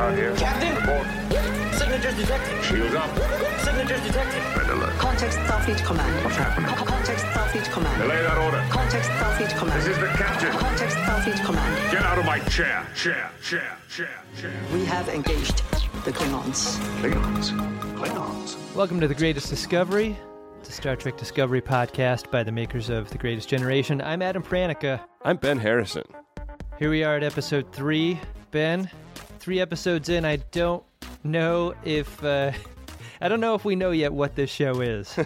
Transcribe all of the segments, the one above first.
Card here. Captain! Report. Signatures detected. Shields up. Signatures detected. Red alert. Context Starfleet Command. What's happening? Context Starfleet Command. Delay that order. Context Starfleet Command. This is the captain. Context Starfleet Command. Get out of my chair. Chair. We have engaged the Klingons. Klingons. Welcome to The Greatest Discovery. It's a Star Trek Discovery podcast by the makers of The Greatest Generation. I'm Adam Pranica. I'm Ben Harrison. Here we are at episode 3. Ben, 3 episodes in, I don't know if we know yet what this show is.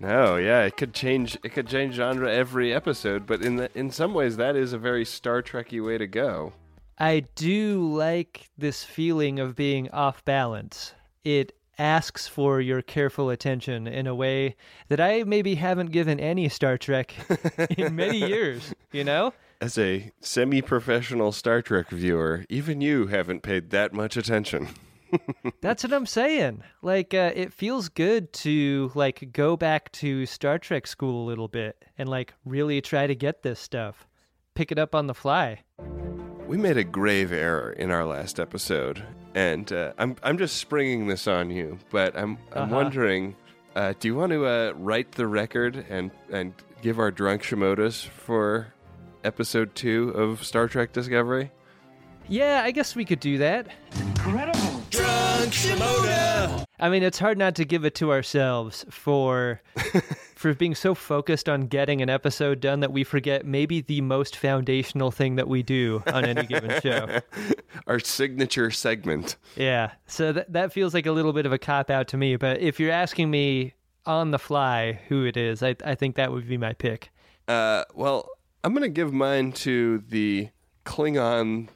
No, yeah, it could change genre every episode, but in some ways that is a very Star Trek-y way to go. I do like this feeling of being off balance. It asks for your careful attention in a way that I maybe haven't given any Star Trek in many years, you know? As a semi-professional Star Trek viewer, even you haven't paid that much attention. That's what I'm saying. Like, it feels good to, like, go back to Star Trek school a little bit and, like, really try to get this stuff. Pick it up on the fly. We made a grave error in our last episode, and I'm just springing this on you, but I'm wondering, do you want to write the record and give our Drunk Shimodas for Episode 2 of Star Trek Discovery? Yeah, I guess we could do that. Incredible! Drunk Shimoda! I mean, it's hard not to give it to ourselves for being so focused on getting an episode done that we forget maybe the most foundational thing that we do on any given show. Our signature segment. Yeah, so that feels like a little bit of a cop-out to me, but if you're asking me on the fly who it is, I think that would be my pick. Well, I'm going to give mine to the Klingon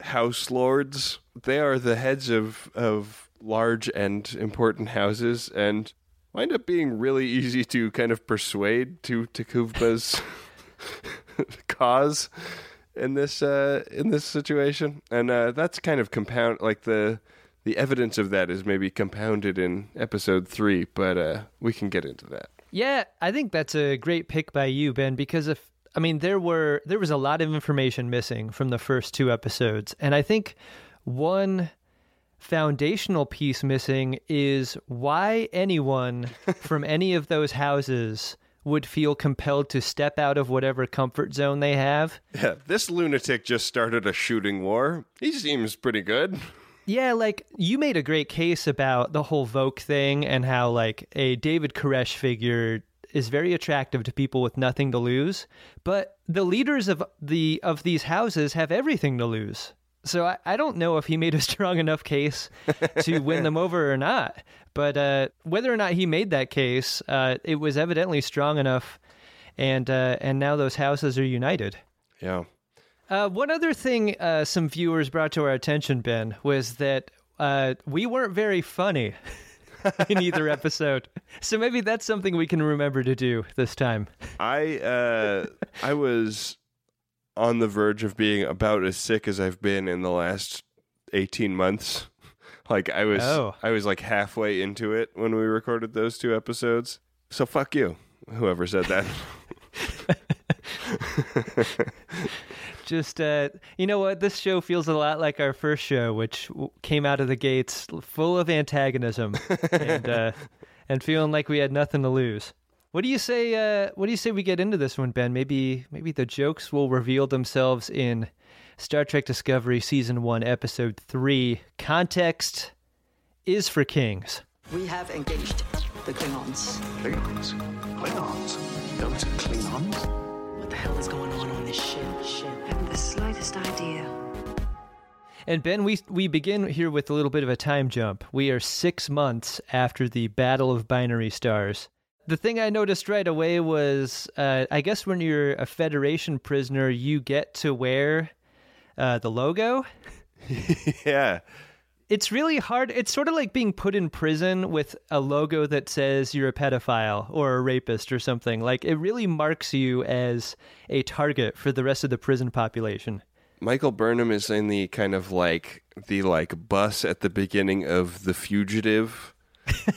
house lords. They are the heads of large and important houses and wind up being really easy to kind of persuade to Takuvba's cause in this situation. And that's kind of the evidence of that is maybe compounded in episode 3, but we can get into that. Yeah, I think that's a great pick by you, Ben, because there was a lot of information missing from the first 2 episodes, and I think one foundational piece missing is why anyone from any of those houses would feel compelled to step out of whatever comfort zone they have. Yeah, this lunatic just started a shooting war. He seems pretty good. Yeah, like, you made a great case about the whole Vogue thing and how, like, a David Koresh figure is very attractive to people with nothing to lose, but the leaders of these houses have everything to lose. So I don't know if he made a strong enough case to win them over or not, but whether or not he made that case, it was evidently strong enough, and now those houses are united. Yeah. One other thing some viewers brought to our attention, Ben, was that we weren't very funny in either episode. So maybe that's something we can remember to do this time. I was on the verge of being about as sick as I've been in the last 18 months. Like, I was like halfway into it when we recorded those 2 episodes. So fuck you, whoever said that. Just, you know what? This show feels a lot like our first show, which came out of the gates full of antagonism and feeling like we had nothing to lose. What do you say? What do you say we get into this one, Ben? Maybe the jokes will reveal themselves in Star Trek Discovery Season 1, Episode 3. Context is for kings. We have engaged the Klingons. Klingons? Klingons? Those are Klingons? What the hell is going on this ship? I haven't the slightest idea. And Ben, we begin here with a little bit of a time jump. We are 6 months after the Battle of Binary Stars. The thing I noticed right away was, I guess when you're a Federation prisoner, you get to wear the logo. Yeah. It's really hard. It's sort of like being put in prison with a logo that says you're a pedophile or a rapist or something. Like, it really marks you as a target for the rest of the prison population. Michael Burnham is in the kind of like the bus at the beginning of The Fugitive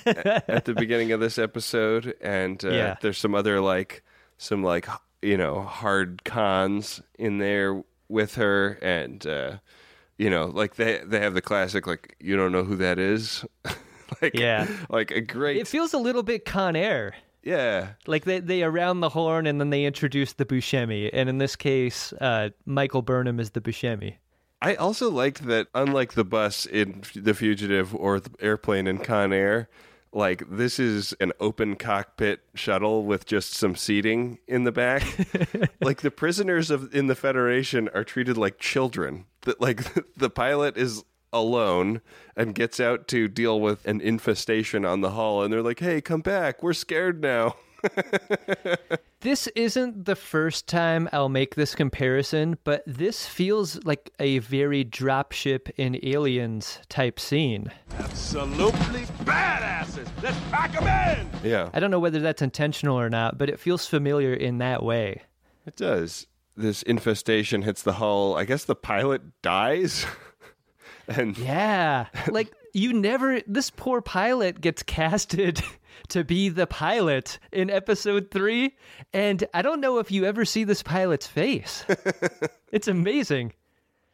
at the beginning of this episode. And yeah. There's some other hard cons in there with her. And you know, like they have the classic, like, you don't know who that is. Like, yeah. Like a great... It feels a little bit Con Air. Yeah. Like they around the horn and then they introduce the Buscemi. And in this case, Michael Burnham is the Buscemi. I also liked that unlike the bus in The Fugitive or the airplane in Con Air, like this is an open cockpit shuttle with just some seating in the back. Like the prisoners in the Federation are treated like children. That like the pilot is alone and gets out to deal with an infestation on the hull, and they're like, "Hey, come back! We're scared now." This isn't the first time I'll make this comparison, but this feels like a very dropship in Aliens type scene. Absolutely badasses! Let's pack them in! Yeah. I don't know whether that's intentional or not, but it feels familiar in that way. It does. This infestation hits the hull. I guess the pilot dies? And yeah. Like, you never... This poor pilot gets casted... to be the pilot in episode 3, and I don't know if you ever see this pilot's face. It's amazing.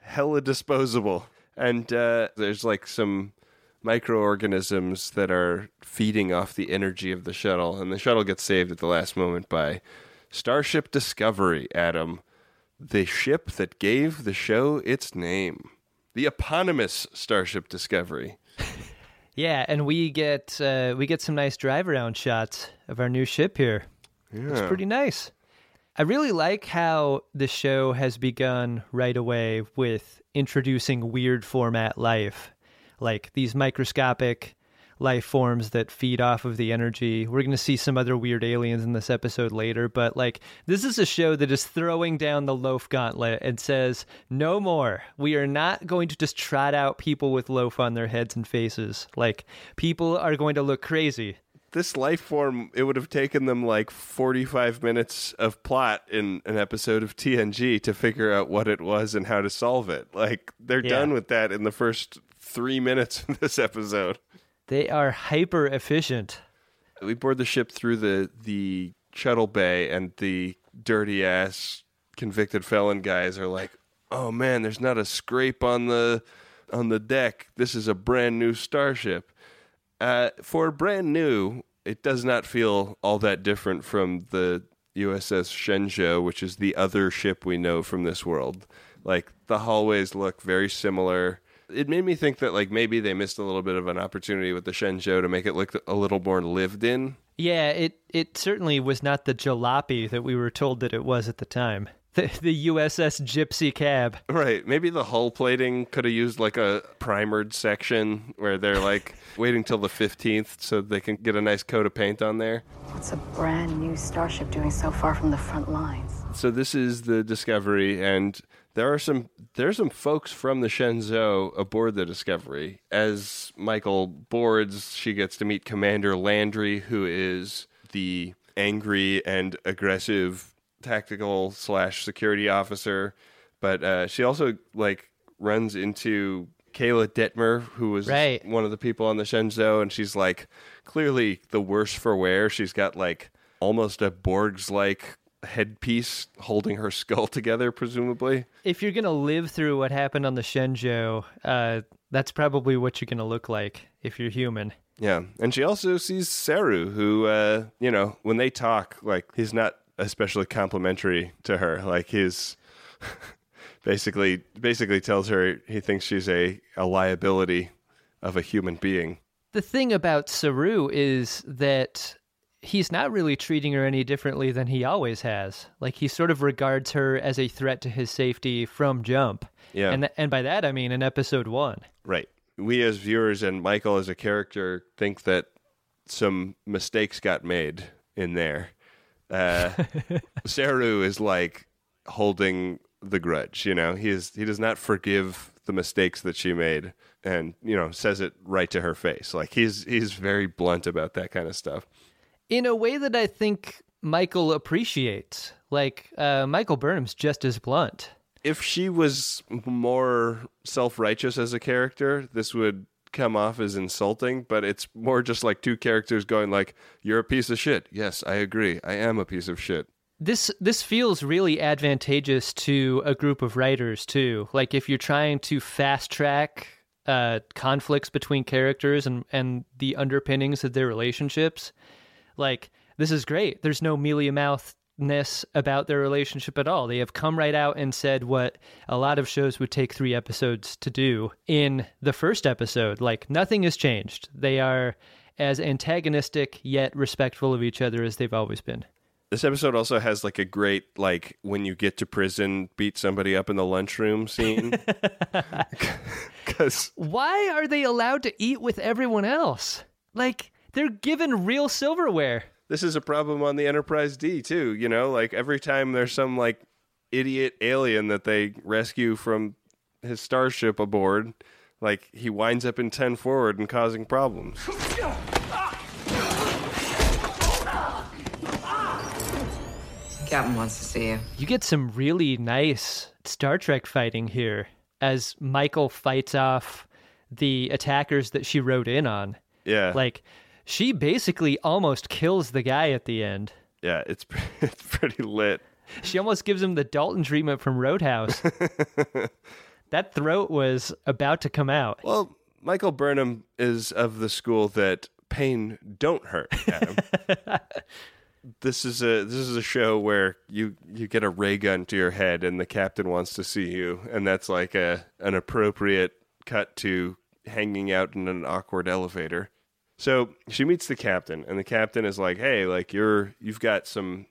Hella disposable. And there's like some microorganisms that are feeding off the energy of the shuttle, and the shuttle gets saved at the last moment by Starship Discovery, Adam, the ship that gave the show its name, the eponymous Starship Discovery. Yeah, and we get some nice drive-around shots of our new ship here. Yeah. It's pretty nice. I really like how the show has begun right away with introducing weird format life, like these microscopic life forms that feed off of the energy. We're going to see some other weird aliens in this episode later, but like this is a show that is throwing down the loaf gauntlet and says, no more. We are not going to just trot out people with loaf on their heads and faces. Like, people are going to look crazy. This life form, it would have taken them like 45 minutes of plot in an episode of TNG to figure out what it was and how to solve it. Like, they're done with that in the first 3 minutes of this episode. They are hyper efficient. We board the ship through the shuttle bay, and the dirty ass convicted felon guys are like, "Oh man, there's not a scrape on the deck. This is a brand new starship." For brand new, it does not feel all that different from the USS Shenzhou, which is the other ship we know from this world. Like the hallways look very similar. It made me think that like maybe they missed a little bit of an opportunity with the Shenzhou to make it look a little more lived in. Yeah, it certainly was not the jalopy that we were told that it was at the time. The USS Gypsy Cab. Right. Maybe the hull plating could have used like a primered section where they're like waiting till the 15th so they can get a nice coat of paint on there. What's a brand new starship doing so far from the front lines? So this is the Discovery, and... There's some folks from the Shenzhou aboard the Discovery. As Michael boards, she gets to meet Commander Landry, who is the angry and aggressive tactical/security officer. But she also like runs into Kayla Detmer, who was one of the people on the Shenzhou, and she's like clearly the worse for wear. She's got like almost a Borg's like headpiece holding her skull together, presumably. If you're going to live through what happened on the Shenzhou, that's probably what you're going to look like if you're human. Yeah. And she also sees Saru, who, you know, when they talk, like, he's not especially complimentary to her. Like, he's basically tells her he thinks she's a liability of a human being. The thing about Saru is that... he's not really treating her any differently than he always has. Like, he sort of regards her as a threat to his safety from jump. Yeah. And by that, I mean in episode 1. Right. We as viewers and Michael as a character think that some mistakes got made in there. Saru is like holding the grudge, you know? He does not forgive the mistakes that she made and, you know, says it right to her face. Like, he's very blunt about that kind of stuff. In a way that I think Michael appreciates. Like, Michael Burnham's just as blunt. If she was more self-righteous as a character, this would come off as insulting, but it's more just like two characters going like, you're a piece of shit. Yes, I agree. I am a piece of shit. This feels really advantageous to a group of writers, too. Like, if you're trying to fast-track conflicts between characters and the underpinnings of their relationships, like, this is great. There's no mealy-mouthness about their relationship at all. They have come right out and said what a lot of shows would take 3 episodes to do in the first episode. Like, nothing has changed. They are as antagonistic yet respectful of each other as they've always been. This episode also has like a great, like, when you get to prison, beat somebody up in the lunchroom scene. Because why are they allowed to eat with everyone else? Like, they're given real silverware. This is a problem on the Enterprise D too, you know, like every time there's some like idiot alien that they rescue from his starship aboard, like he winds up in 10 forward and causing problems. Captain wants to see you. You get some really nice Star Trek fighting here as Michael fights off the attackers that she rode in on. Yeah. Like, she basically almost kills the guy at the end. Yeah, it's pretty lit. She almost gives him the Dalton treatment from Roadhouse. That throat was about to come out. Well, Michael Burnham is of the school that pain don't hurt, Adam. This is a show where you get a ray gun to your head and the captain wants to see you, and that's like an appropriate cut to hanging out in an awkward elevator. So she meets the captain, and the captain is like, "Hey, like you've got some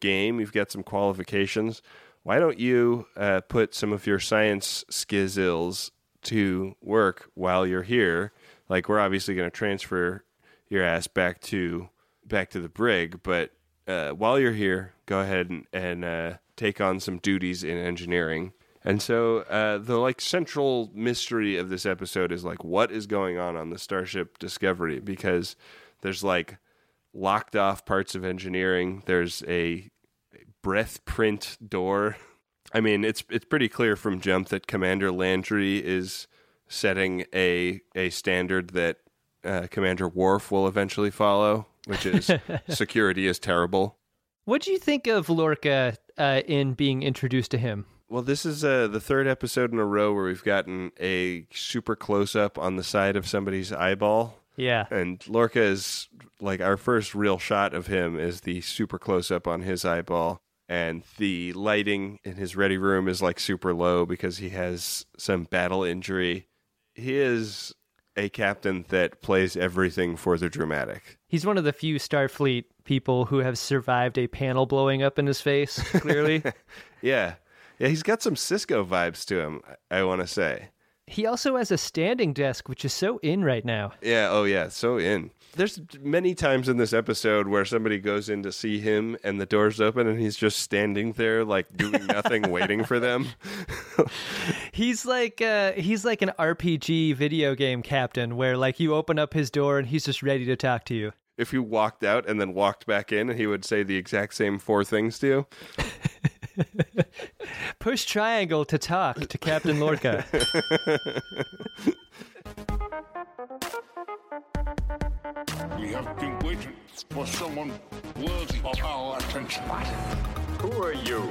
game, you've got some qualifications. Why don't you put some of your science skills to work while you're here? Like, we're obviously going to transfer your ass back to the brig, but while you're here, go ahead and take on some duties in engineering." And so the like central mystery of this episode is like what is going on the Starship Discovery, because there's like locked off parts of engineering. There's a breath print door. I mean, it's pretty clear from jump that Commander Landry is setting a standard that Commander Worf will eventually follow, which is security is terrible. What do you think of Lorca in being introduced to him? Well, this is the third episode in a row where we've gotten a super close-up on the side of somebody's eyeball. Yeah. And Lorca is, like, our first real shot of him is the super close-up on his eyeball. And the lighting in his ready room is, like, super low because he has some battle injury. He is a captain that plays everything for the dramatic. He's one of the few Starfleet people who have survived a panel blowing up in his face, clearly. Yeah. Yeah, he's got some Sisko vibes to him, I want to say. He also has a standing desk, which is so in right now. Yeah, oh yeah, so in. There's many times in this episode where somebody goes in to see him and the door's open and he's just standing there, like, doing nothing, waiting for them. He's like an RPG video game captain where, like, you open up his door and he's just ready to talk to you. If you walked out and then walked back in, he would say the exact same 4 things to you. Push triangle to talk to Captain Lorca. We have been waiting for someone worthy of our attention. What? Who are you?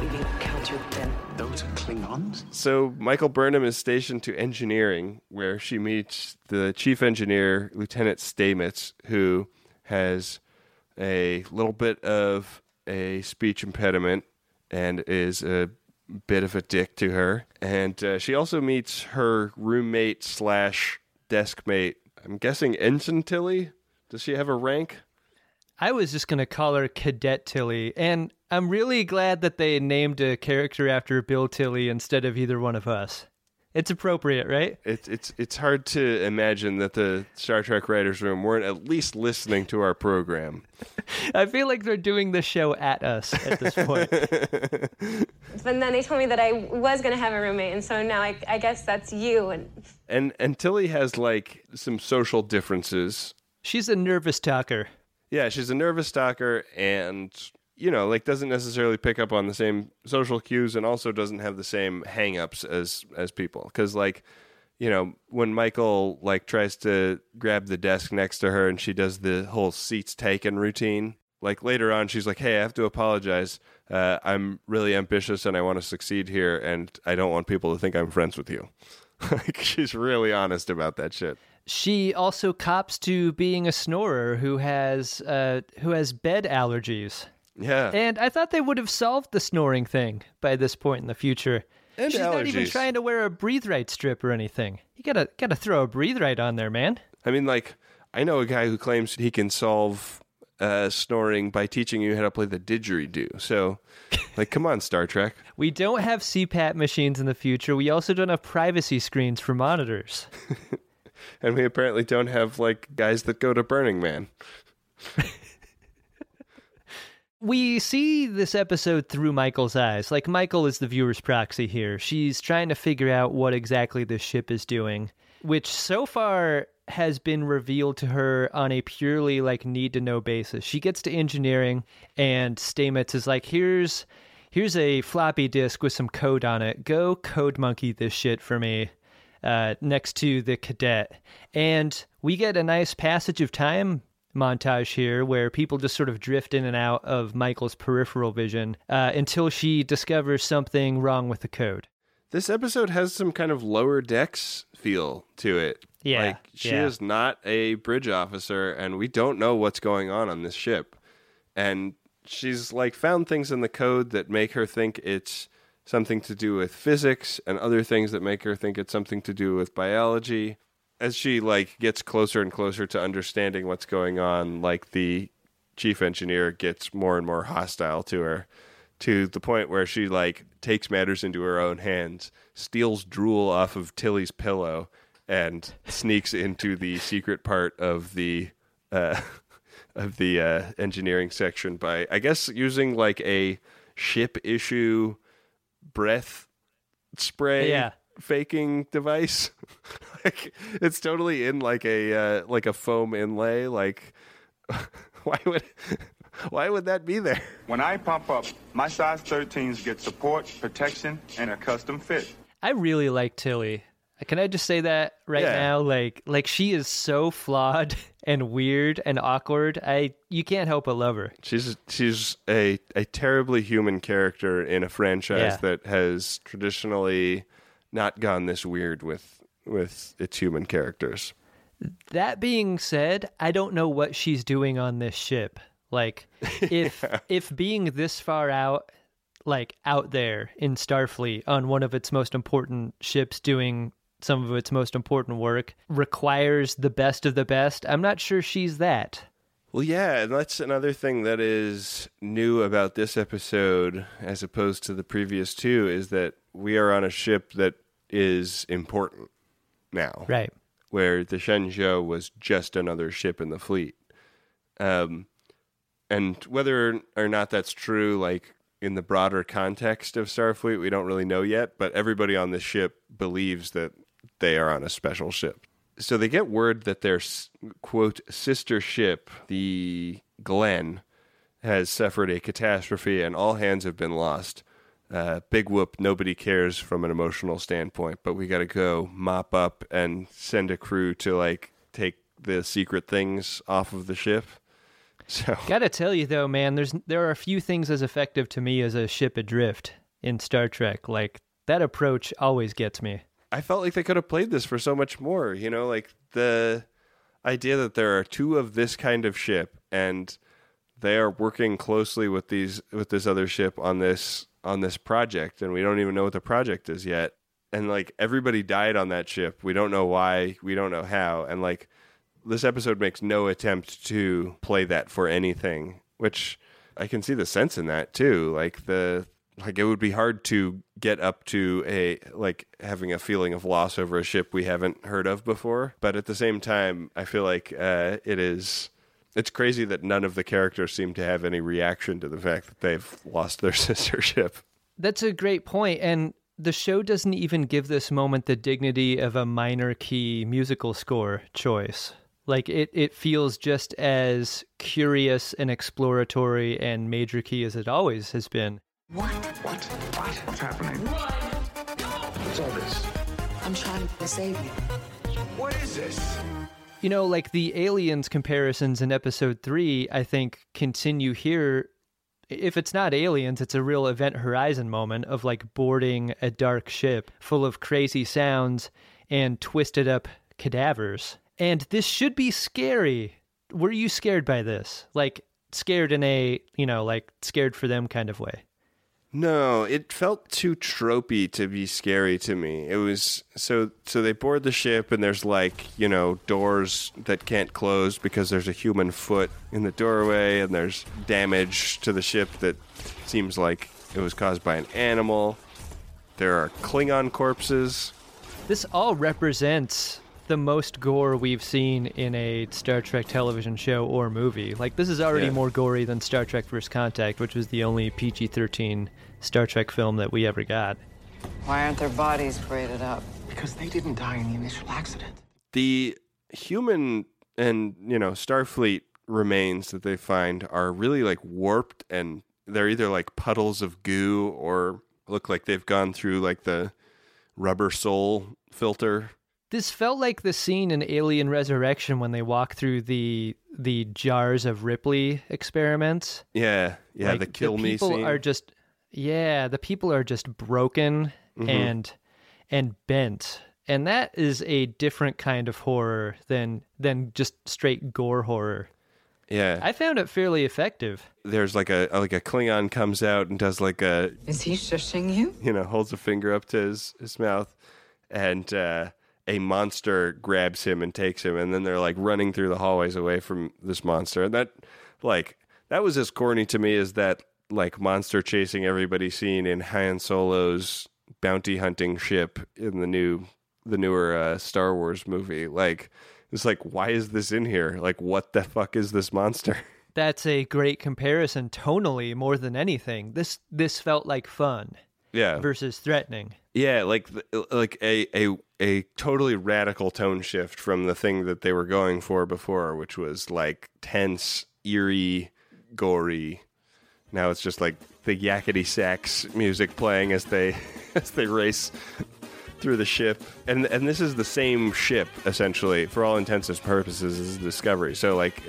Leaving encounter Ben. Those are Klingons? So Michael Burnham is stationed to engineering, where she meets the chief engineer, Lieutenant Stamets, who has a little bit of a speech impediment and is a bit of a dick to her. And she also meets her roommate / deskmate. I'm guessing Ensign Tilly? Does she have a rank? I was just going to call her Cadet Tilly, and I'm really glad that they named a character after Bill Tilly instead of either one of us. It's appropriate, right? It's hard to imagine that the Star Trek writers' room weren't at least listening to our program. I feel like they're doing the show at us at this point. But then they told me that I was going to have a roommate, and so now I guess that's you. And Tilly has, like, some social differences. She's a nervous talker. Yeah, she's a nervous talker and, you know, like, doesn't necessarily pick up on the same social cues and also doesn't have the same hang-ups as people. Because, like, you know, when Michael, like, tries to grab the desk next to her and she does the whole seats taken routine, Like later on, she's like, hey, I have to apologize. I'm really ambitious and I want to succeed here, and I don't want people to think I'm friends with you. Like, she's really honest about that shit. She also cops to being a snorer who has bed allergies. Yeah. And I thought they would have solved the snoring thing by this point in the future. And she's allergies. Not even trying to wear a breathe right strip or anything. You gotta throw a breathe right on there, man. I mean, like, I know a guy who claims he can solve snoring by teaching you how to play the didgeridoo. So, like, come on, Star Trek. We don't have CPAP machines in the future. We also don't have privacy screens for monitors. And we apparently don't have, like, guys that go to Burning Man. We see this episode through Michael's eyes. Like, Michael is the viewer's proxy here. She's trying to figure out what exactly this ship is doing, which so far has been revealed to her on a purely, like, need-to-know basis. She gets to engineering, and Stamets is like, here's a floppy disk with some code on it. Go code monkey this shit for me. Next to the cadet. And we get a nice passage of time montage here where people just sort of drift in and out of Michael's peripheral vision until she discovers something wrong with the code. This episode has some kind of Lower Decks feel to it. Yeah. Like, she is not a bridge officer, and we don't know what's going on this ship. And she's, like, found things in the code that make her think it's something to do with physics, and other things that make her think it's something to do with biology. As she, like, gets closer and closer to understanding what's going on, like, the chief engineer gets more and more hostile to her, to the point where she, like, takes matters into her own hands, steals drool off of Tilly's pillow, and sneaks into the secret part of the engineering section by, I guess, using, like, a ship issue breath spray faking device. Like, it's totally in, like, a foam inlay. Like, why would that be there? When I pump up, my size 13s get support, protection, and a custom fit. I really like Tilly. Can I just say that right now? Like she is so flawed and weird and awkward. You can't help but love her. She's a terribly human character in a franchise that has traditionally not gone this weird with its human characters. That being said, I don't know what she's doing on this ship. Like, if being this far out, like, out there in Starfleet on one of its most important ships doing some of its most important work requires the best of the best, I'm not sure she's that. Well, yeah, and that's another thing that is new about this episode as opposed to the previous two, is that we are on a ship that is important now. Right. Where the Shenzhou was just another ship in the fleet. And whether or not that's true, like, in the broader context of Starfleet, we don't really know yet, but everybody on this ship believes that they are on a special ship. So they get word that their, quote, sister ship, the Glenn, has suffered a catastrophe and all hands have been lost. Big whoop, nobody cares from an emotional standpoint, but we got to go mop up and send a crew to, like, take the secret things off of the ship. So. Gotta tell you, though, man, there are a few things as effective to me as a ship adrift in Star Trek. Like, that approach always gets me. I felt like they could have played this for so much more, you know? Like, the idea that there are two of this kind of ship, and they are working closely with this other ship on this project, and we don't even know what the project is yet. And, like, everybody died on that ship. We don't know why. We don't know how. And, like, this episode makes no attempt to play that for anything, which I can see the sense in that too. Like it would be hard to get up to having a feeling of loss over a ship we haven't heard of before. But at the same time, I feel like it's crazy that none of the characters seem to have any reaction to the fact that they've lost their sister ship. That's a great point. And the show doesn't even give this moment the dignity of a minor key musical score choice. Like, it feels just as curious and exploratory and major key as it always has been. What? What's happening? What? No! What's all this? I'm trying to save you. What is this? you know, like the aliens comparisons in episode 3, I think, continue here. If it's not aliens, it's a real Event Horizon moment of like boarding a dark ship full of crazy sounds and twisted up cadavers. And this should be scary. Were you scared by this? Like scared in a, you know, like scared for them kind of way? No, it felt too tropey to be scary to me. It was so they board the ship and there's like, you know, doors that can't close because there's a human foot in the doorway and there's damage to the ship that seems like it was caused by an animal. There are Klingon corpses. This all represents the most gore we've seen in a Star Trek television show or movie. Like, this is already more gory than Star Trek First Contact, which was the only PG-13 Star Trek film that we ever got. Why aren't their bodies braided up? Because they didn't die in the initial accident. The human and, you know, Starfleet remains that they find are really, like, warped, and they're either, like, puddles of goo or look like they've gone through, like, the rubber sole filter. This felt like the scene in Alien Resurrection when they walk through the Jars of Ripley experiments. Yeah, like the kill me scene. The people are just broken and bent. And that is a different kind of horror than just straight gore horror. Yeah. I found it fairly effective. There's like a Klingon comes out and does like a... Is he shushing you? You know, holds a finger up to his mouth and... a monster grabs him and takes him, and then they're like running through the hallways away from this monster. And that was as corny to me as that like monster chasing everybody scene in Han Solo's bounty hunting ship in the newer Star Wars movie. Like, it's like, why is this in here? Like, what the fuck is this monster? That's a great comparison tonally more than anything. This felt like fun. Yeah. Versus threatening. Yeah, like a totally radical tone shift from the thing that they were going for before, which was like tense, eerie, gory. Now it's just like the yakety sax music playing as they race through the ship. And this is the same ship essentially for all intents and purposes as Discovery. So like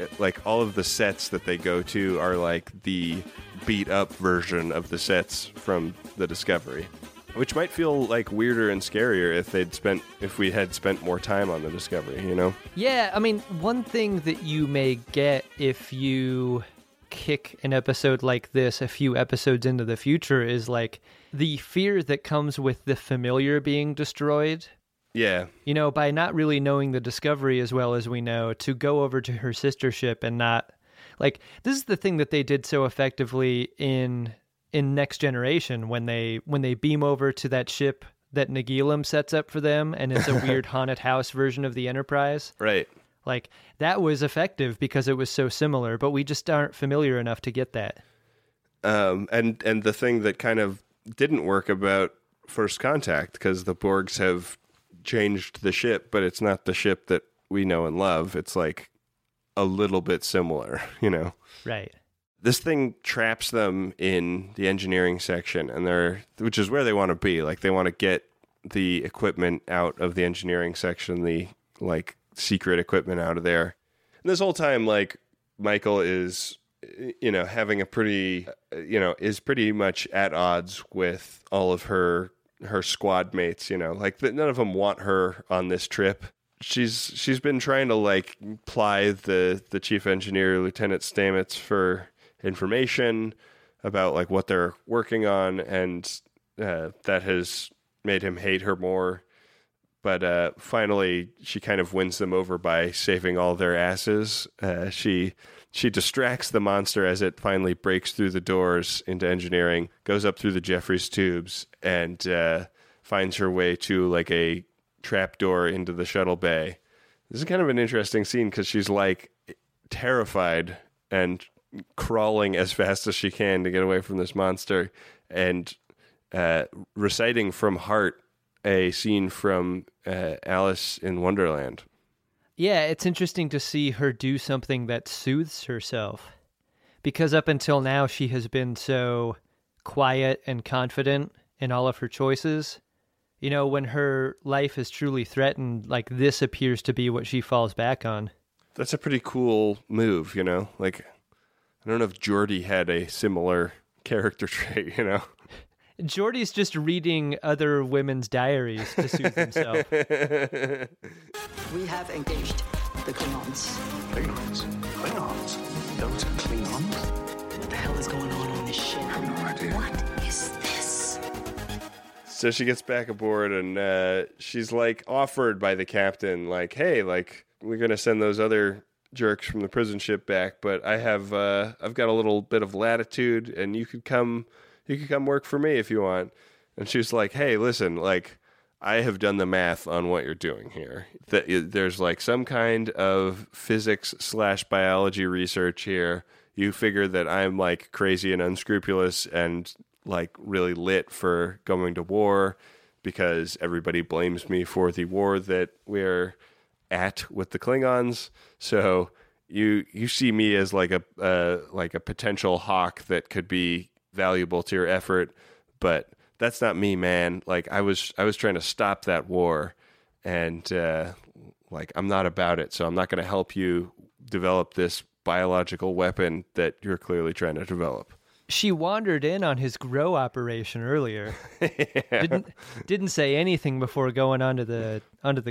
all of the sets that they go to are like the beat up version of the sets from the Discovery. Which might feel like weirder and scarier if we had spent more time on the Discovery, you know? Yeah, I mean, one thing that you may get if you kick an episode like this a few episodes into the future is like the fear that comes with the familiar being destroyed. Yeah. You know, by not really knowing the Discovery as well as we know, to go over to her sister ship and not... Like, this is the thing that they did so effectively in Next Generation, when they beam over to that ship that Nagilim sets up for them, and it's a weird haunted house version of the Enterprise. Right. Like, that was effective because it was so similar, but we just aren't familiar enough to get that. And the thing that kind of didn't work about First Contact, because the Borgs have changed the ship, but it's not the ship that we know and love. It's like a little bit similar, you know? Right. This thing traps them in the engineering section, and which is where they want to be. Like, they want to get the equipment out of the engineering section, the like secret equipment out of there. And this whole time, like, Michael is, you know, having a pretty, you know, is pretty much at odds with all of her squad mates. You know, like none of them want her on this trip. She's been trying to like ply the chief engineer, Lieutenant Stamets, for information about like what they're working on, and that has made him hate her more, but finally she kind of wins them over by saving all their asses. She distracts the monster as it finally breaks through the doors into engineering, goes up through the Jeffries tubes, and finds her way to like a trap door into the shuttle bay. This is kind of an interesting scene because she's like terrified and crawling as fast as she can to get away from this monster, and reciting from heart a scene from Alice in Wonderland. Yeah, it's interesting to see her do something that soothes herself, because up until now she has been so quiet and confident in all of her choices, you know, when her life is truly threatened, like this appears to be what she falls back on. That's a pretty cool move, you know? Like, I don't know if Geordi had a similar character trait, you know? Geordi's just reading other women's diaries to soothe himself. We have engaged the Klingons. Klingons? Klingons? Those are Klingons? What the hell is going on this ship? I have no idea. What is this? So she gets back aboard and she's like offered by the captain, like, hey, like, we're going to send those other jerks from the prison ship back, but I have, I've got a little bit of latitude and you could come work for me if you want. And she's like, hey, listen, like, I have done the math on what you're doing here. There's like some kind of physics/biology research here. You figure that I'm like crazy and unscrupulous and like really lit for going to war because everybody blames me for the war that we're at with the Klingons. So you see me as like a potential hawk that could be valuable to your effort, but that's not me, man. Like I was trying to stop that war, and like I'm not about it, so I'm not going to help you develop this biological weapon that you're clearly trying to develop. She wandered in on his grow operation earlier. Yeah. Didn't say anything before going onto the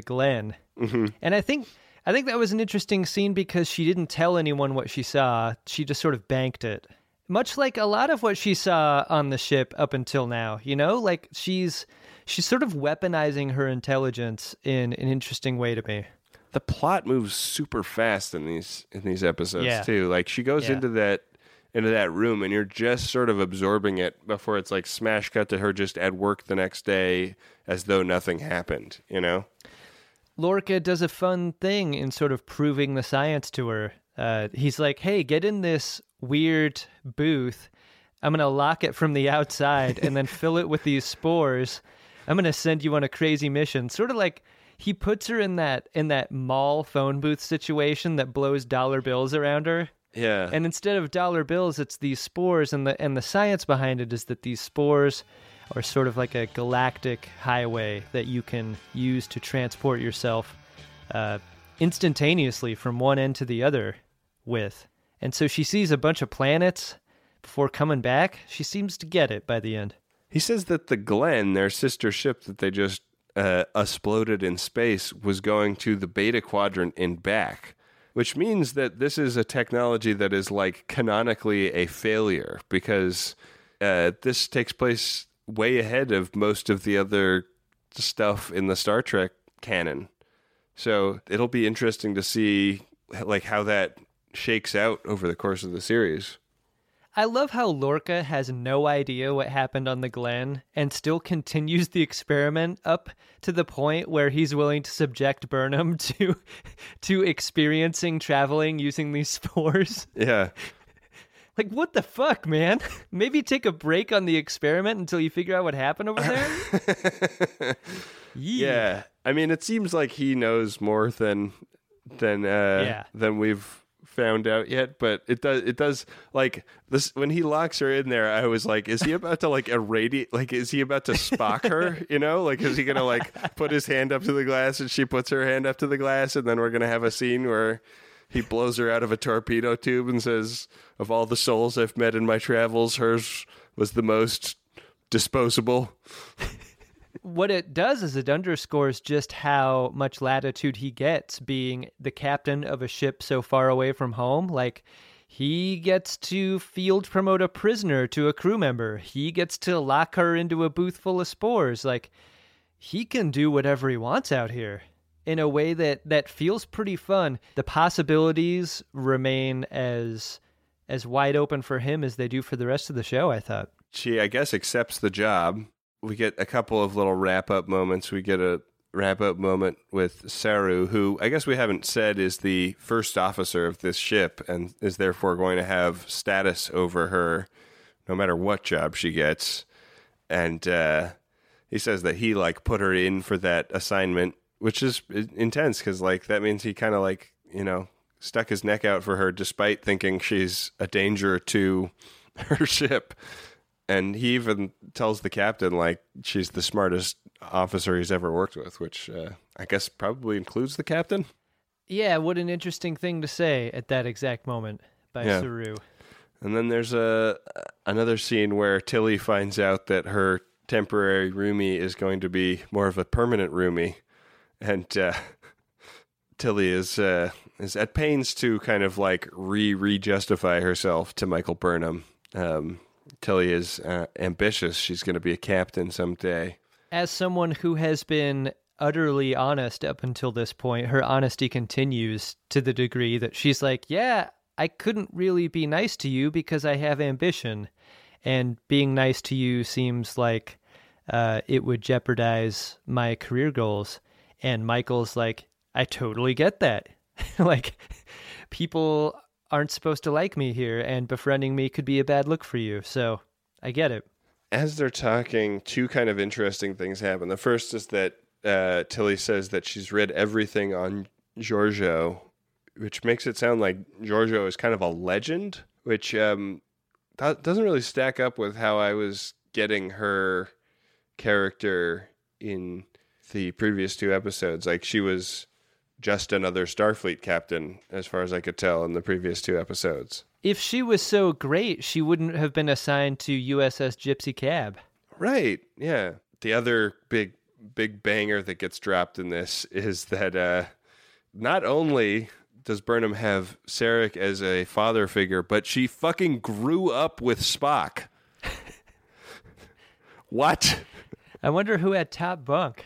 Glen. Mm-hmm. And I think that was an interesting scene because she didn't tell anyone what she saw. She just sort of banked it. Much like a lot of what she saw on the ship up until now, you know, like she's sort of weaponizing her intelligence in an interesting way to me. The plot moves super fast in these episodes too. Like she goes into that room and you're just sort of absorbing it before it's like smash cut to her just at work the next day as though nothing happened, you know? Lorca does a fun thing in sort of proving the science to her. He's like, hey, get in this weird booth. I'm going to lock it from the outside and then fill it with these spores. I'm going to send you on a crazy mission. Sort of like he puts her in that mall phone booth situation that blows dollar bills around her. Yeah. And instead of dollar bills, it's these spores, and the science behind it is that these spores are sort of like a galactic highway that you can use to transport yourself instantaneously from one end to the other with. And so she sees a bunch of planets before coming back. She seems to get it by the end. He says that the Glenn, their sister ship that they just exploded in space, was going to the Beta Quadrant and back. Which means that this is a technology that is like canonically a failure because this takes place way ahead of most of the other stuff in the Star Trek canon. So it'll be interesting to see like how that shakes out over the course of the series. I love how Lorca has no idea what happened on the Glen and still continues the experiment up to the point where he's willing to subject Burnham to experiencing traveling using these spores. Yeah. Like, what the fuck, man? Maybe take a break on the experiment until you figure out what happened over there? Yeah. I mean, it seems like he knows more than we've found out yet, but it does like this. When he locks her in there, I was like, is he about to like irradiate, like is he about to Spock her, you know, like is he gonna like put his hand up to the glass and she puts her hand up to the glass and then we're gonna have a scene where he blows her out of a torpedo tube and says, of all the souls I've met in my travels, hers was the most disposable. What it does is it underscores just how much latitude he gets being the captain of a ship so far away from home. Like, he gets to field promote a prisoner to a crew member. He gets to lock her into a booth full of spores. Like, he can do whatever he wants out here in a way that feels pretty fun. The possibilities remain as wide open for him as they do for the rest of the show, I thought. She, I guess, accepts the job. We get a couple of little wrap-up moments. We get a wrap-up moment with Saru, who I guess we haven't said is the first officer of this ship and is therefore going to have status over her no matter what job she gets. And he says that he, like, put her in for that assignment, which is intense because, like, that means he kind of, like, you know, stuck his neck out for her despite thinking she's a danger to her ship. And he even tells the captain, like, she's the smartest officer he's ever worked with, which I guess probably includes the captain. Yeah, what an interesting thing to say at that exact moment by Saru. And then there's another scene where Tilly finds out that her temporary roomie is going to be more of a permanent roomie, and Tilly is at pains to kind of like re-justify herself to Michael Burnham. Tilly is ambitious. She's going to be a captain someday. As someone who has been utterly honest up until this point, her honesty continues to the degree that she's like, yeah, I couldn't really be nice to you because I have ambition. And being nice to you seems like it would jeopardize my career goals. And Michael's like, I totally get that. Like, people aren't supposed to like me here, and befriending me could be a bad look for you. So I get it. As they're talking, two kind of interesting things happen. The first is that Tilly says that she's read everything on Georgiou, which makes it sound like Georgiou is kind of a legend, which that doesn't really stack up with how I was getting her character in the previous two episodes. Like, she was just another Starfleet captain, as far as I could tell, in the previous two episodes. If she was so great, she wouldn't have been assigned to USS Gypsy Cab. Right, yeah. The other big banger that gets dropped in this is that not only does Burnham have Sarek as a father figure, but she fucking grew up with Spock. What? I wonder who had top bunk.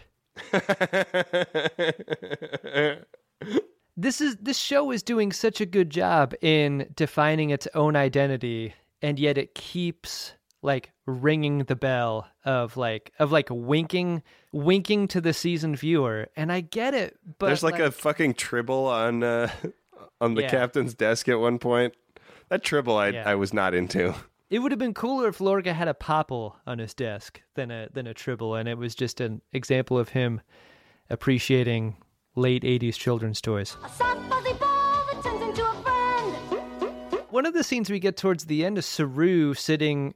This show is doing such a good job in defining its own identity, and yet it keeps like ringing the bell of like winking to the seasoned viewer, and I get it, but there's like a fucking tribble on the captain's desk at one point. That tribble I was not into. It would have been cooler if Lorca had a popple on his desk than a tribble, and it was just an example of him appreciating late 80s children's toys. A soft fuzzy ball that turns into a friend. One of the scenes we get towards the end is Saru sitting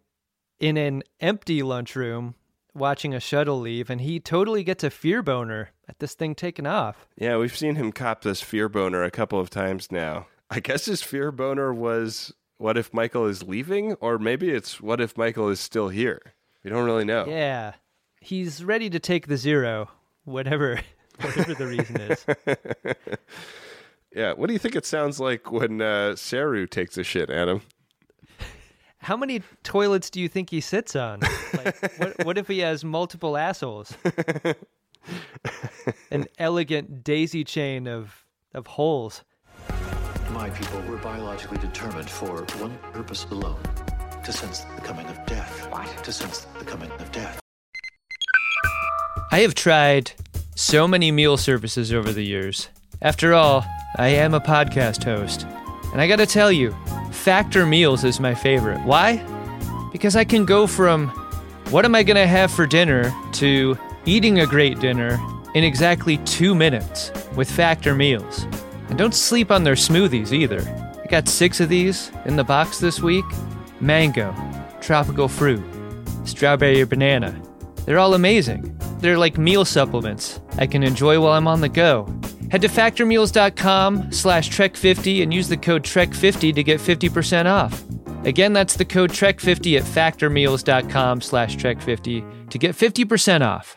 in an empty lunchroom watching a shuttle leave, and he totally gets a fear boner at this thing taking off. Yeah, we've seen him cop this fear boner a couple of times now. I guess his fear boner was, what if Michael is leaving? Or maybe it's, what if Michael is still here? We don't really know. Yeah. He's ready to take the zero, whatever the reason is. Yeah. What do you think it sounds like when Saru takes a shit, Adam? How many toilets do you think he sits on? Like, what if he has multiple assholes? An elegant daisy chain of holes. My people were biologically determined for one purpose alone, to sense the coming of death. What? To sense the coming of death. I have tried so many meal services over the years. After all, I am a podcast host. And I gotta tell you, Factor Meals is my favorite. Why? Because I can go from, what am I gonna have for dinner, to eating a great dinner in exactly 2 minutes with Factor Meals. And don't sleep on their smoothies either. I got 6 of these in the box this week. Mango, tropical fruit, strawberry or banana. They're all amazing. They're like meal supplements I can enjoy while I'm on the go. Head to factormeals.com/Trek50 and use the code Trek50 to get 50% off. Again, that's the code Trek50 at factormeals.com/Trek50 to get 50% off.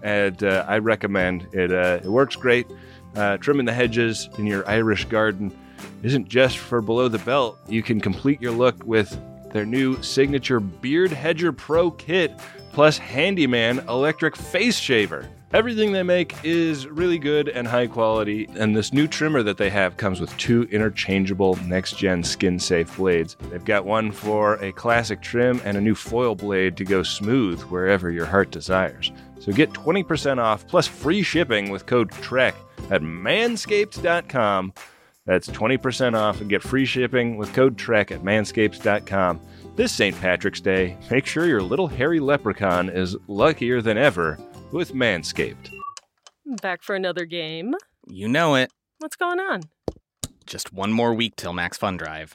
And I recommend it. It works great. Trimming the hedges in your Irish garden isn't just for below the belt. You can complete your look with their new signature Beard Hedger Pro Kit, plus Handyman Electric Face Shaver. Everything they make is really good and high quality, and this new trimmer that they have comes with two interchangeable next-gen skin-safe blades. They've got one for a classic trim and a new foil blade to go smooth wherever your heart desires. So get 20% off plus free shipping with code TREK at manscaped.com. That's 20% off and get free shipping with code TREK at manscaped.com. This St. Patrick's Day, make sure your little hairy leprechaun is luckier than ever with Manscaped. Back for another game. You know it. What's going on? Just one more week till Max Fun Drive.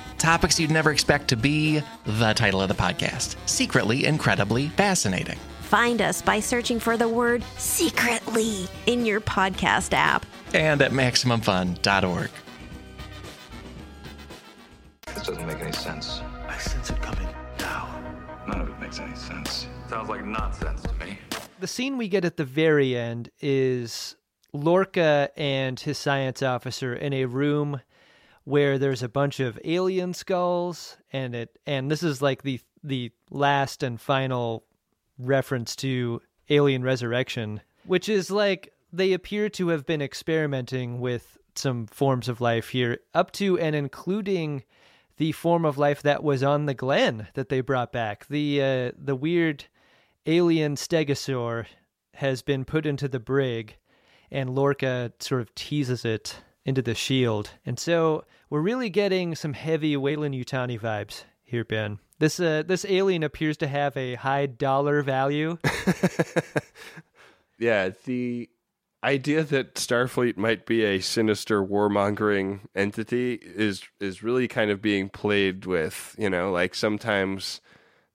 Topics you'd never expect to be the title of the podcast, Secretly Incredibly Fascinating. Find us by searching for the word secretly in your podcast app. And at MaximumFun.org. This doesn't make any sense. I sense it coming down. None of it makes any sense. Sounds like nonsense to me. The scene we get at the very end is Lorca and his science officer in a room where there's a bunch of alien skulls, and this is like the last and final reference to alien resurrection, which is like they appear to have been experimenting with some forms of life here, up to and including the form of life that was on the Glenn that they brought back. The weird alien stegosaur has been put into the brig, and Lorca sort of teases it into the shield. And so we're really getting some heavy Weyland-Yutani vibes here, Ben. This alien appears to have a high dollar value. Yeah, the idea that Starfleet might be a sinister warmongering entity is really kind of being played with, you know, like sometimes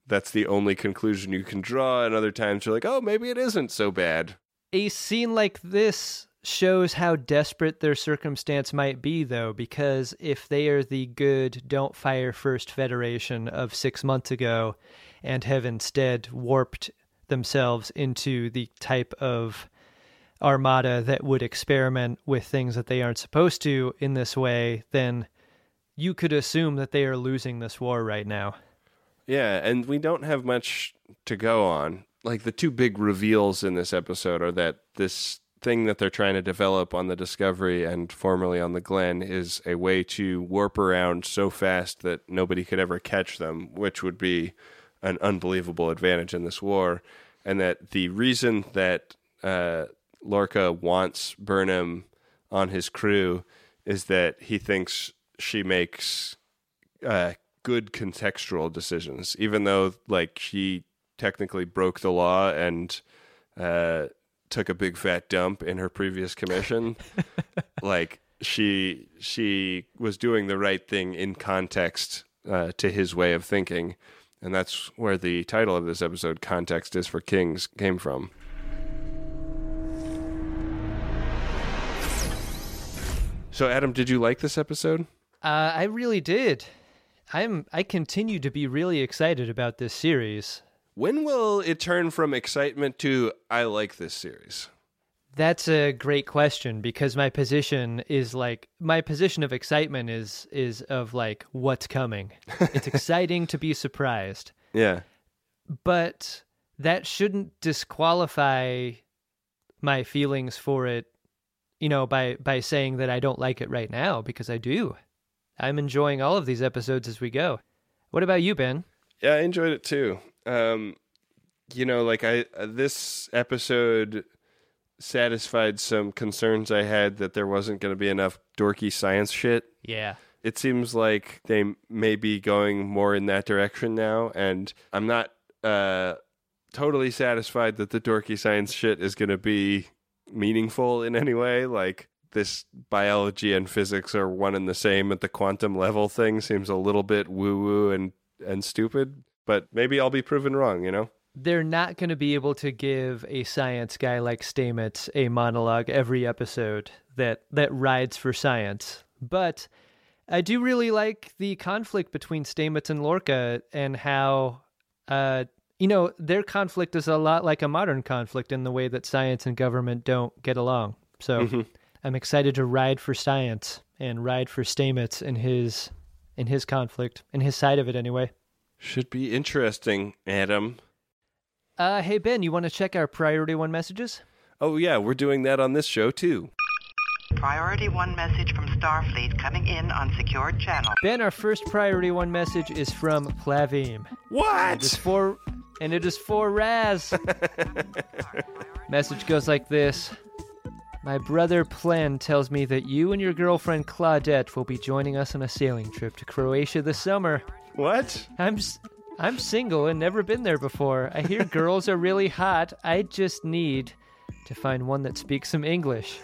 that's the only conclusion you can draw, and other times you're like, oh, maybe it isn't so bad. A scene like this shows how desperate their circumstance might be, though, because if they are the good don't fire first Federation of 6 months ago and have instead warped themselves into the type of armada that would experiment with things that they aren't supposed to in this way, then you could assume that they are losing this war right now. Yeah, and we don't have much to go on. Like, the two big reveals in this episode are that this thing that they're trying to develop on the Discovery and formerly on the Glenn is a way to warp around so fast that nobody could ever catch them, which would be an unbelievable advantage in this war. And that the reason that Lorca wants Burnham on his crew is that he thinks she makes good contextual decisions, even though, like, she technically broke the law and took a big fat dump in her previous commission. Like, she was doing the right thing in context to his way of thinking. And that's where the title of this episode, Context is for Kings, came from. So, Adam, did you like this episode? I really did. I continue to be really excited about this series. When will it turn from excitement to, I like this series? That's a great question, because my position is like, my position of excitement is of like, what's coming. It's exciting to be surprised. Yeah. But that shouldn't disqualify my feelings for it, you know, by saying that I don't like it right now, because I do. I'm enjoying all of these episodes as we go. What about you, Ben? Yeah, I enjoyed it too. This episode satisfied some concerns I had that there wasn't going to be enough dorky science shit. Yeah. It seems like they may be going more in that direction now, and I'm not totally satisfied that the dorky science shit is going to be meaningful in any way. Like, this biology and physics are one and the same at the quantum level thing seems a little bit woo-woo and stupid, but maybe I'll be proven wrong, you know? They're not going to be able to give a science guy like Stamets a monologue every episode that rides for science, but I do really like the conflict between Stamets and Lorca and how, their conflict is a lot like a modern conflict in the way that science and government don't get along. So mm-hmm. I'm excited to ride for science and ride for Stamets in his conflict, in his side of it anyway. Should be interesting, Adam. Hey, Ben, you want to check our Priority 1 messages? Oh, yeah, we're doing that on this show, too. Priority 1 message from Starfleet coming in on secured channel. Ben, our first Priority 1 message is from Plavim. What? And it is for Raz. Message goes like this. My brother Plen tells me that you and your girlfriend Claudette will be joining us on a sailing trip to Croatia this summer. What? I'm single and never been there before. I hear girls are really hot. I just need to find one that speaks some English.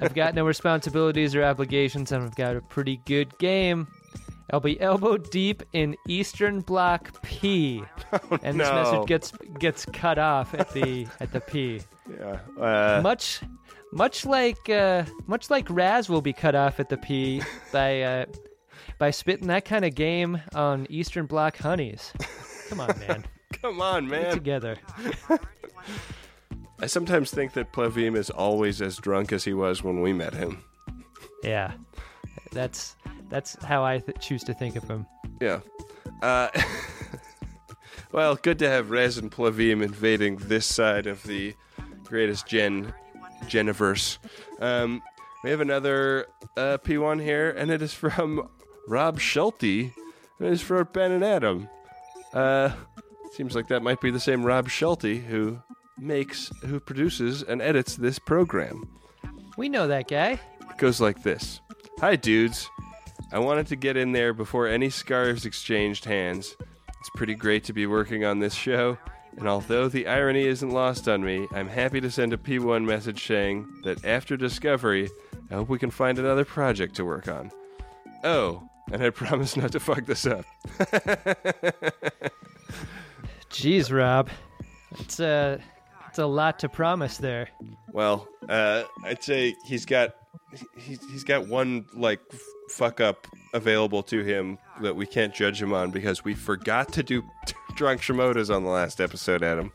I've got no responsibilities or obligations, and I've got a pretty good game. I'll be elbow deep in Eastern Bloc P. Oh, and this message gets cut off at the P. Yeah. Much like Raz will be cut off at the P by spitting that kind of game on Eastern Bloc honeys. Come on, man. Come on, man. Get together. I sometimes think that Plavim is always as drunk as he was when we met him. Yeah, that's how I choose to think of him. Yeah. Well, good to have Raz and Plavim invading this side of the greatest Geniverse. We have another P1 here, and it is from Rob Schulte, and it is for Ben and Adam. Seems like that might be the same Rob Schulte who produces and edits this program. We know that guy. It goes like this. Hi, dudes. I wanted to get in there before any scarves exchanged hands. It's pretty great to be working on this show, and although the irony isn't lost on me, I'm happy to send a P1 message saying that after Discovery, I hope we can find another project to work on. Oh, and I promise not to fuck this up. Jeez, Rob. It's a lot to promise there. Well, I'd say he's got one fuck up available to him that we can't judge him on because we forgot to do Drunk Shimodas on the last episode, Adam.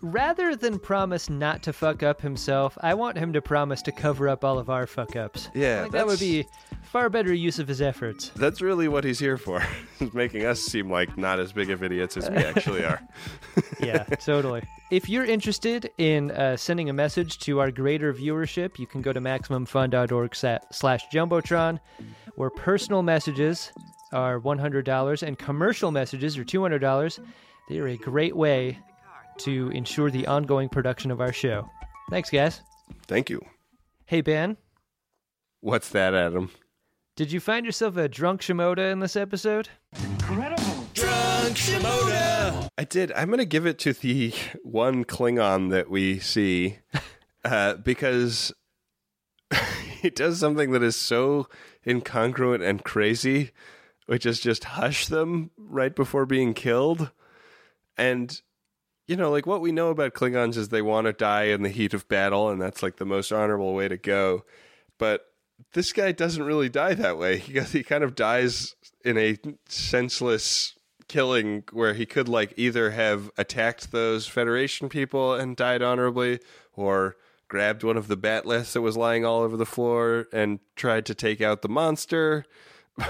Rather than promise not to fuck up himself, I want him to promise to cover up all of our fuck ups. Yeah, that would be far better use of his efforts. That's really what he's here for, is making us seem like not as big of idiots as we actually are. Yeah, totally. If you're interested in sending a message to our greater viewership, you can go to MaximumFun.org/Jumbotron, where personal messages are $100 and commercial messages are $200. They are a great way to ensure the ongoing production of our show. Thanks, guys. Thank you. Hey, Ben. What's that, Adam? Did you find yourself a Drunk Shimoda in this episode? Incredible. Drunk Shimoda! I did. I'm going to give it to the one Klingon that we see because he does something that is so incongruent and crazy, which is just hush them right before being killed. And you know, like, what we know about Klingons is they want to die in the heat of battle, and that's, like, the most honorable way to go. But this guy doesn't really die that way. He kind of dies in a senseless killing where he could, like, either have attacked those Federation people and died honorably, or grabbed one of the batleths that was lying all over the floor and tried to take out the monster,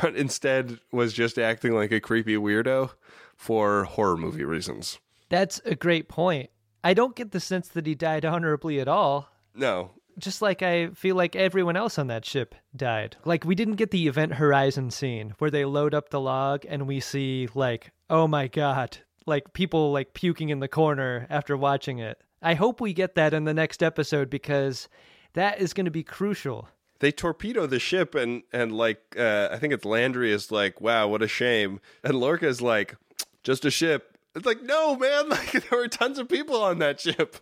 but instead was just acting like a creepy weirdo for horror movie reasons. That's a great point. I don't get the sense that he died honorably at all. No. just like I feel like everyone else on that ship died. Like, we didn't get the Event Horizon scene where they load up the log and we see, like, oh my God, like people like puking in the corner after watching it. I hope we get that in the next episode because that is going to be crucial. They torpedo the ship and like, I think it's Landry is like, wow, what a shame. And Lorca is like, just a ship. It's like, no, man, like there were tons of people on that ship.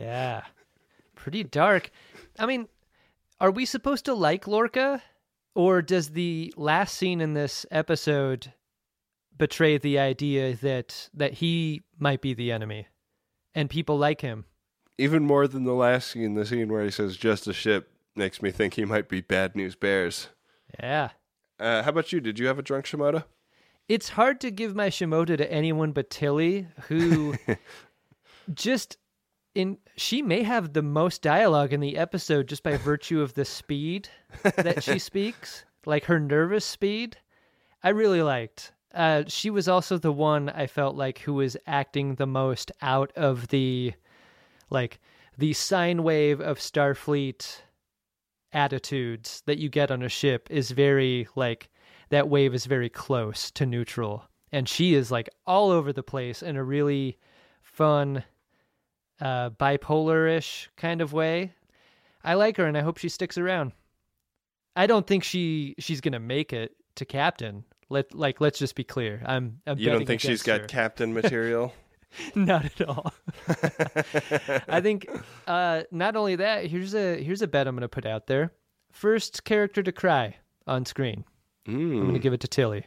Yeah. Pretty dark. I mean, are we supposed to like Lorca? Or does the last scene in this episode betray the idea that he might be the enemy and people like him? Even more than the last scene, the scene where he says, just a ship, makes me think he might be Bad News Bears. Yeah. How about you? Did you have a drunk Shimoda? It's hard to give my Shimoda to anyone but Tilly, who just... She may have the most dialogue in the episode just by virtue of the speed that she speaks, like her nervous speed. I really liked. She was also the one I felt like who was acting the most out of the sine wave of Starfleet attitudes that you get on a ship is very like that wave is very close to neutral, and she is like all over the place in a really fun. Bipolar-ish kind of way. I like her, and I hope she sticks around. I don't think she's gonna make it to captain. Let's just be clear. I'm you don't think she's got captain material? Not at all. I think not only that. Here's a bet I'm gonna put out there. First character to cry on screen. I'm gonna give it to Tilly,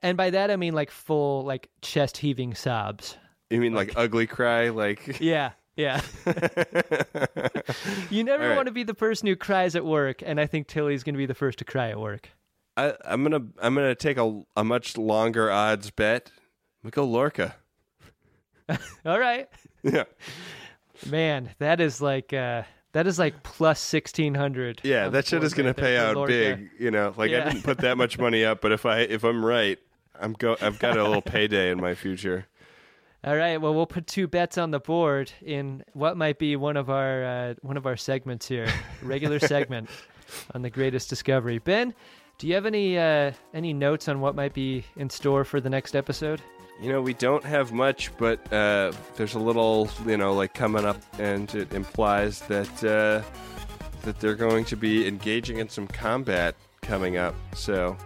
and by that I mean like full like chest heaving sobs. You mean like ugly cry? Like Yeah. You never want to be the person who cries at work, and I think Tilly's going to be the first to cry at work. I'm gonna take a much longer odds bet. We go Lorca. All right. Yeah. Man, that is like plus 1,600. Yeah, that shit is going to pay out big. You know, like yeah. I didn't put that much money up, but if I'm right, I've got a little payday in my future. All right. Well, we'll put two bets on the board in what might be one of our segments here, regular segment on the Greatest Discovery. Ben, do you have any notes on what might be in store for the next episode? You know, we don't have much, but there's a little, you know, like coming up, and it implies that they're going to be engaging in some combat coming up. So,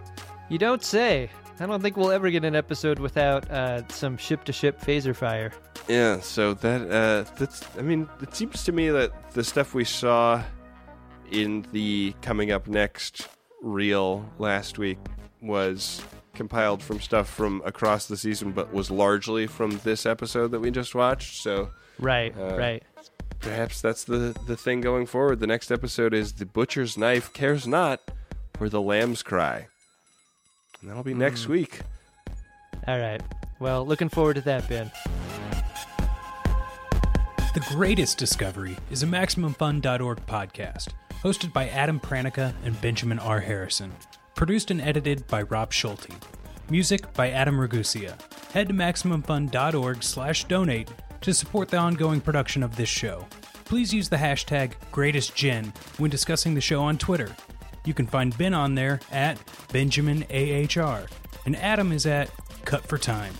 you don't say. I don't think we'll ever get an episode without some ship-to-ship phaser fire. Yeah, so that's. I mean, it seems to me that the stuff we saw in the coming up next reel last week was compiled from stuff from across the season, but was largely from this episode that we just watched. So right. Perhaps that's the thing going forward. The next episode is The Butcher's Knife Cares Not for the Lamb's Cry. And that'll be next week. All right. Well, looking forward to that, Ben. The Greatest Discovery is a MaximumFun.org podcast, hosted by Adam Pranica and Benjamin R. Harrison. Produced and edited by Rob Schulte. Music by Adam Ragusia. Head to MaximumFun.org/donate to support the ongoing production of this show. Please use the hashtag GreatestGen when discussing the show on Twitter. You can find Ben on there at BenjaminAHR, and Adam is at Cut for Time.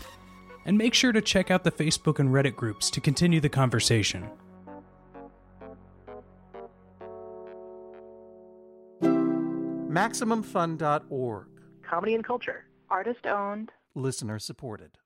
And make sure to check out the Facebook and Reddit groups to continue the conversation. MaximumFun.org. Comedy and culture. Artist owned. Listener supported.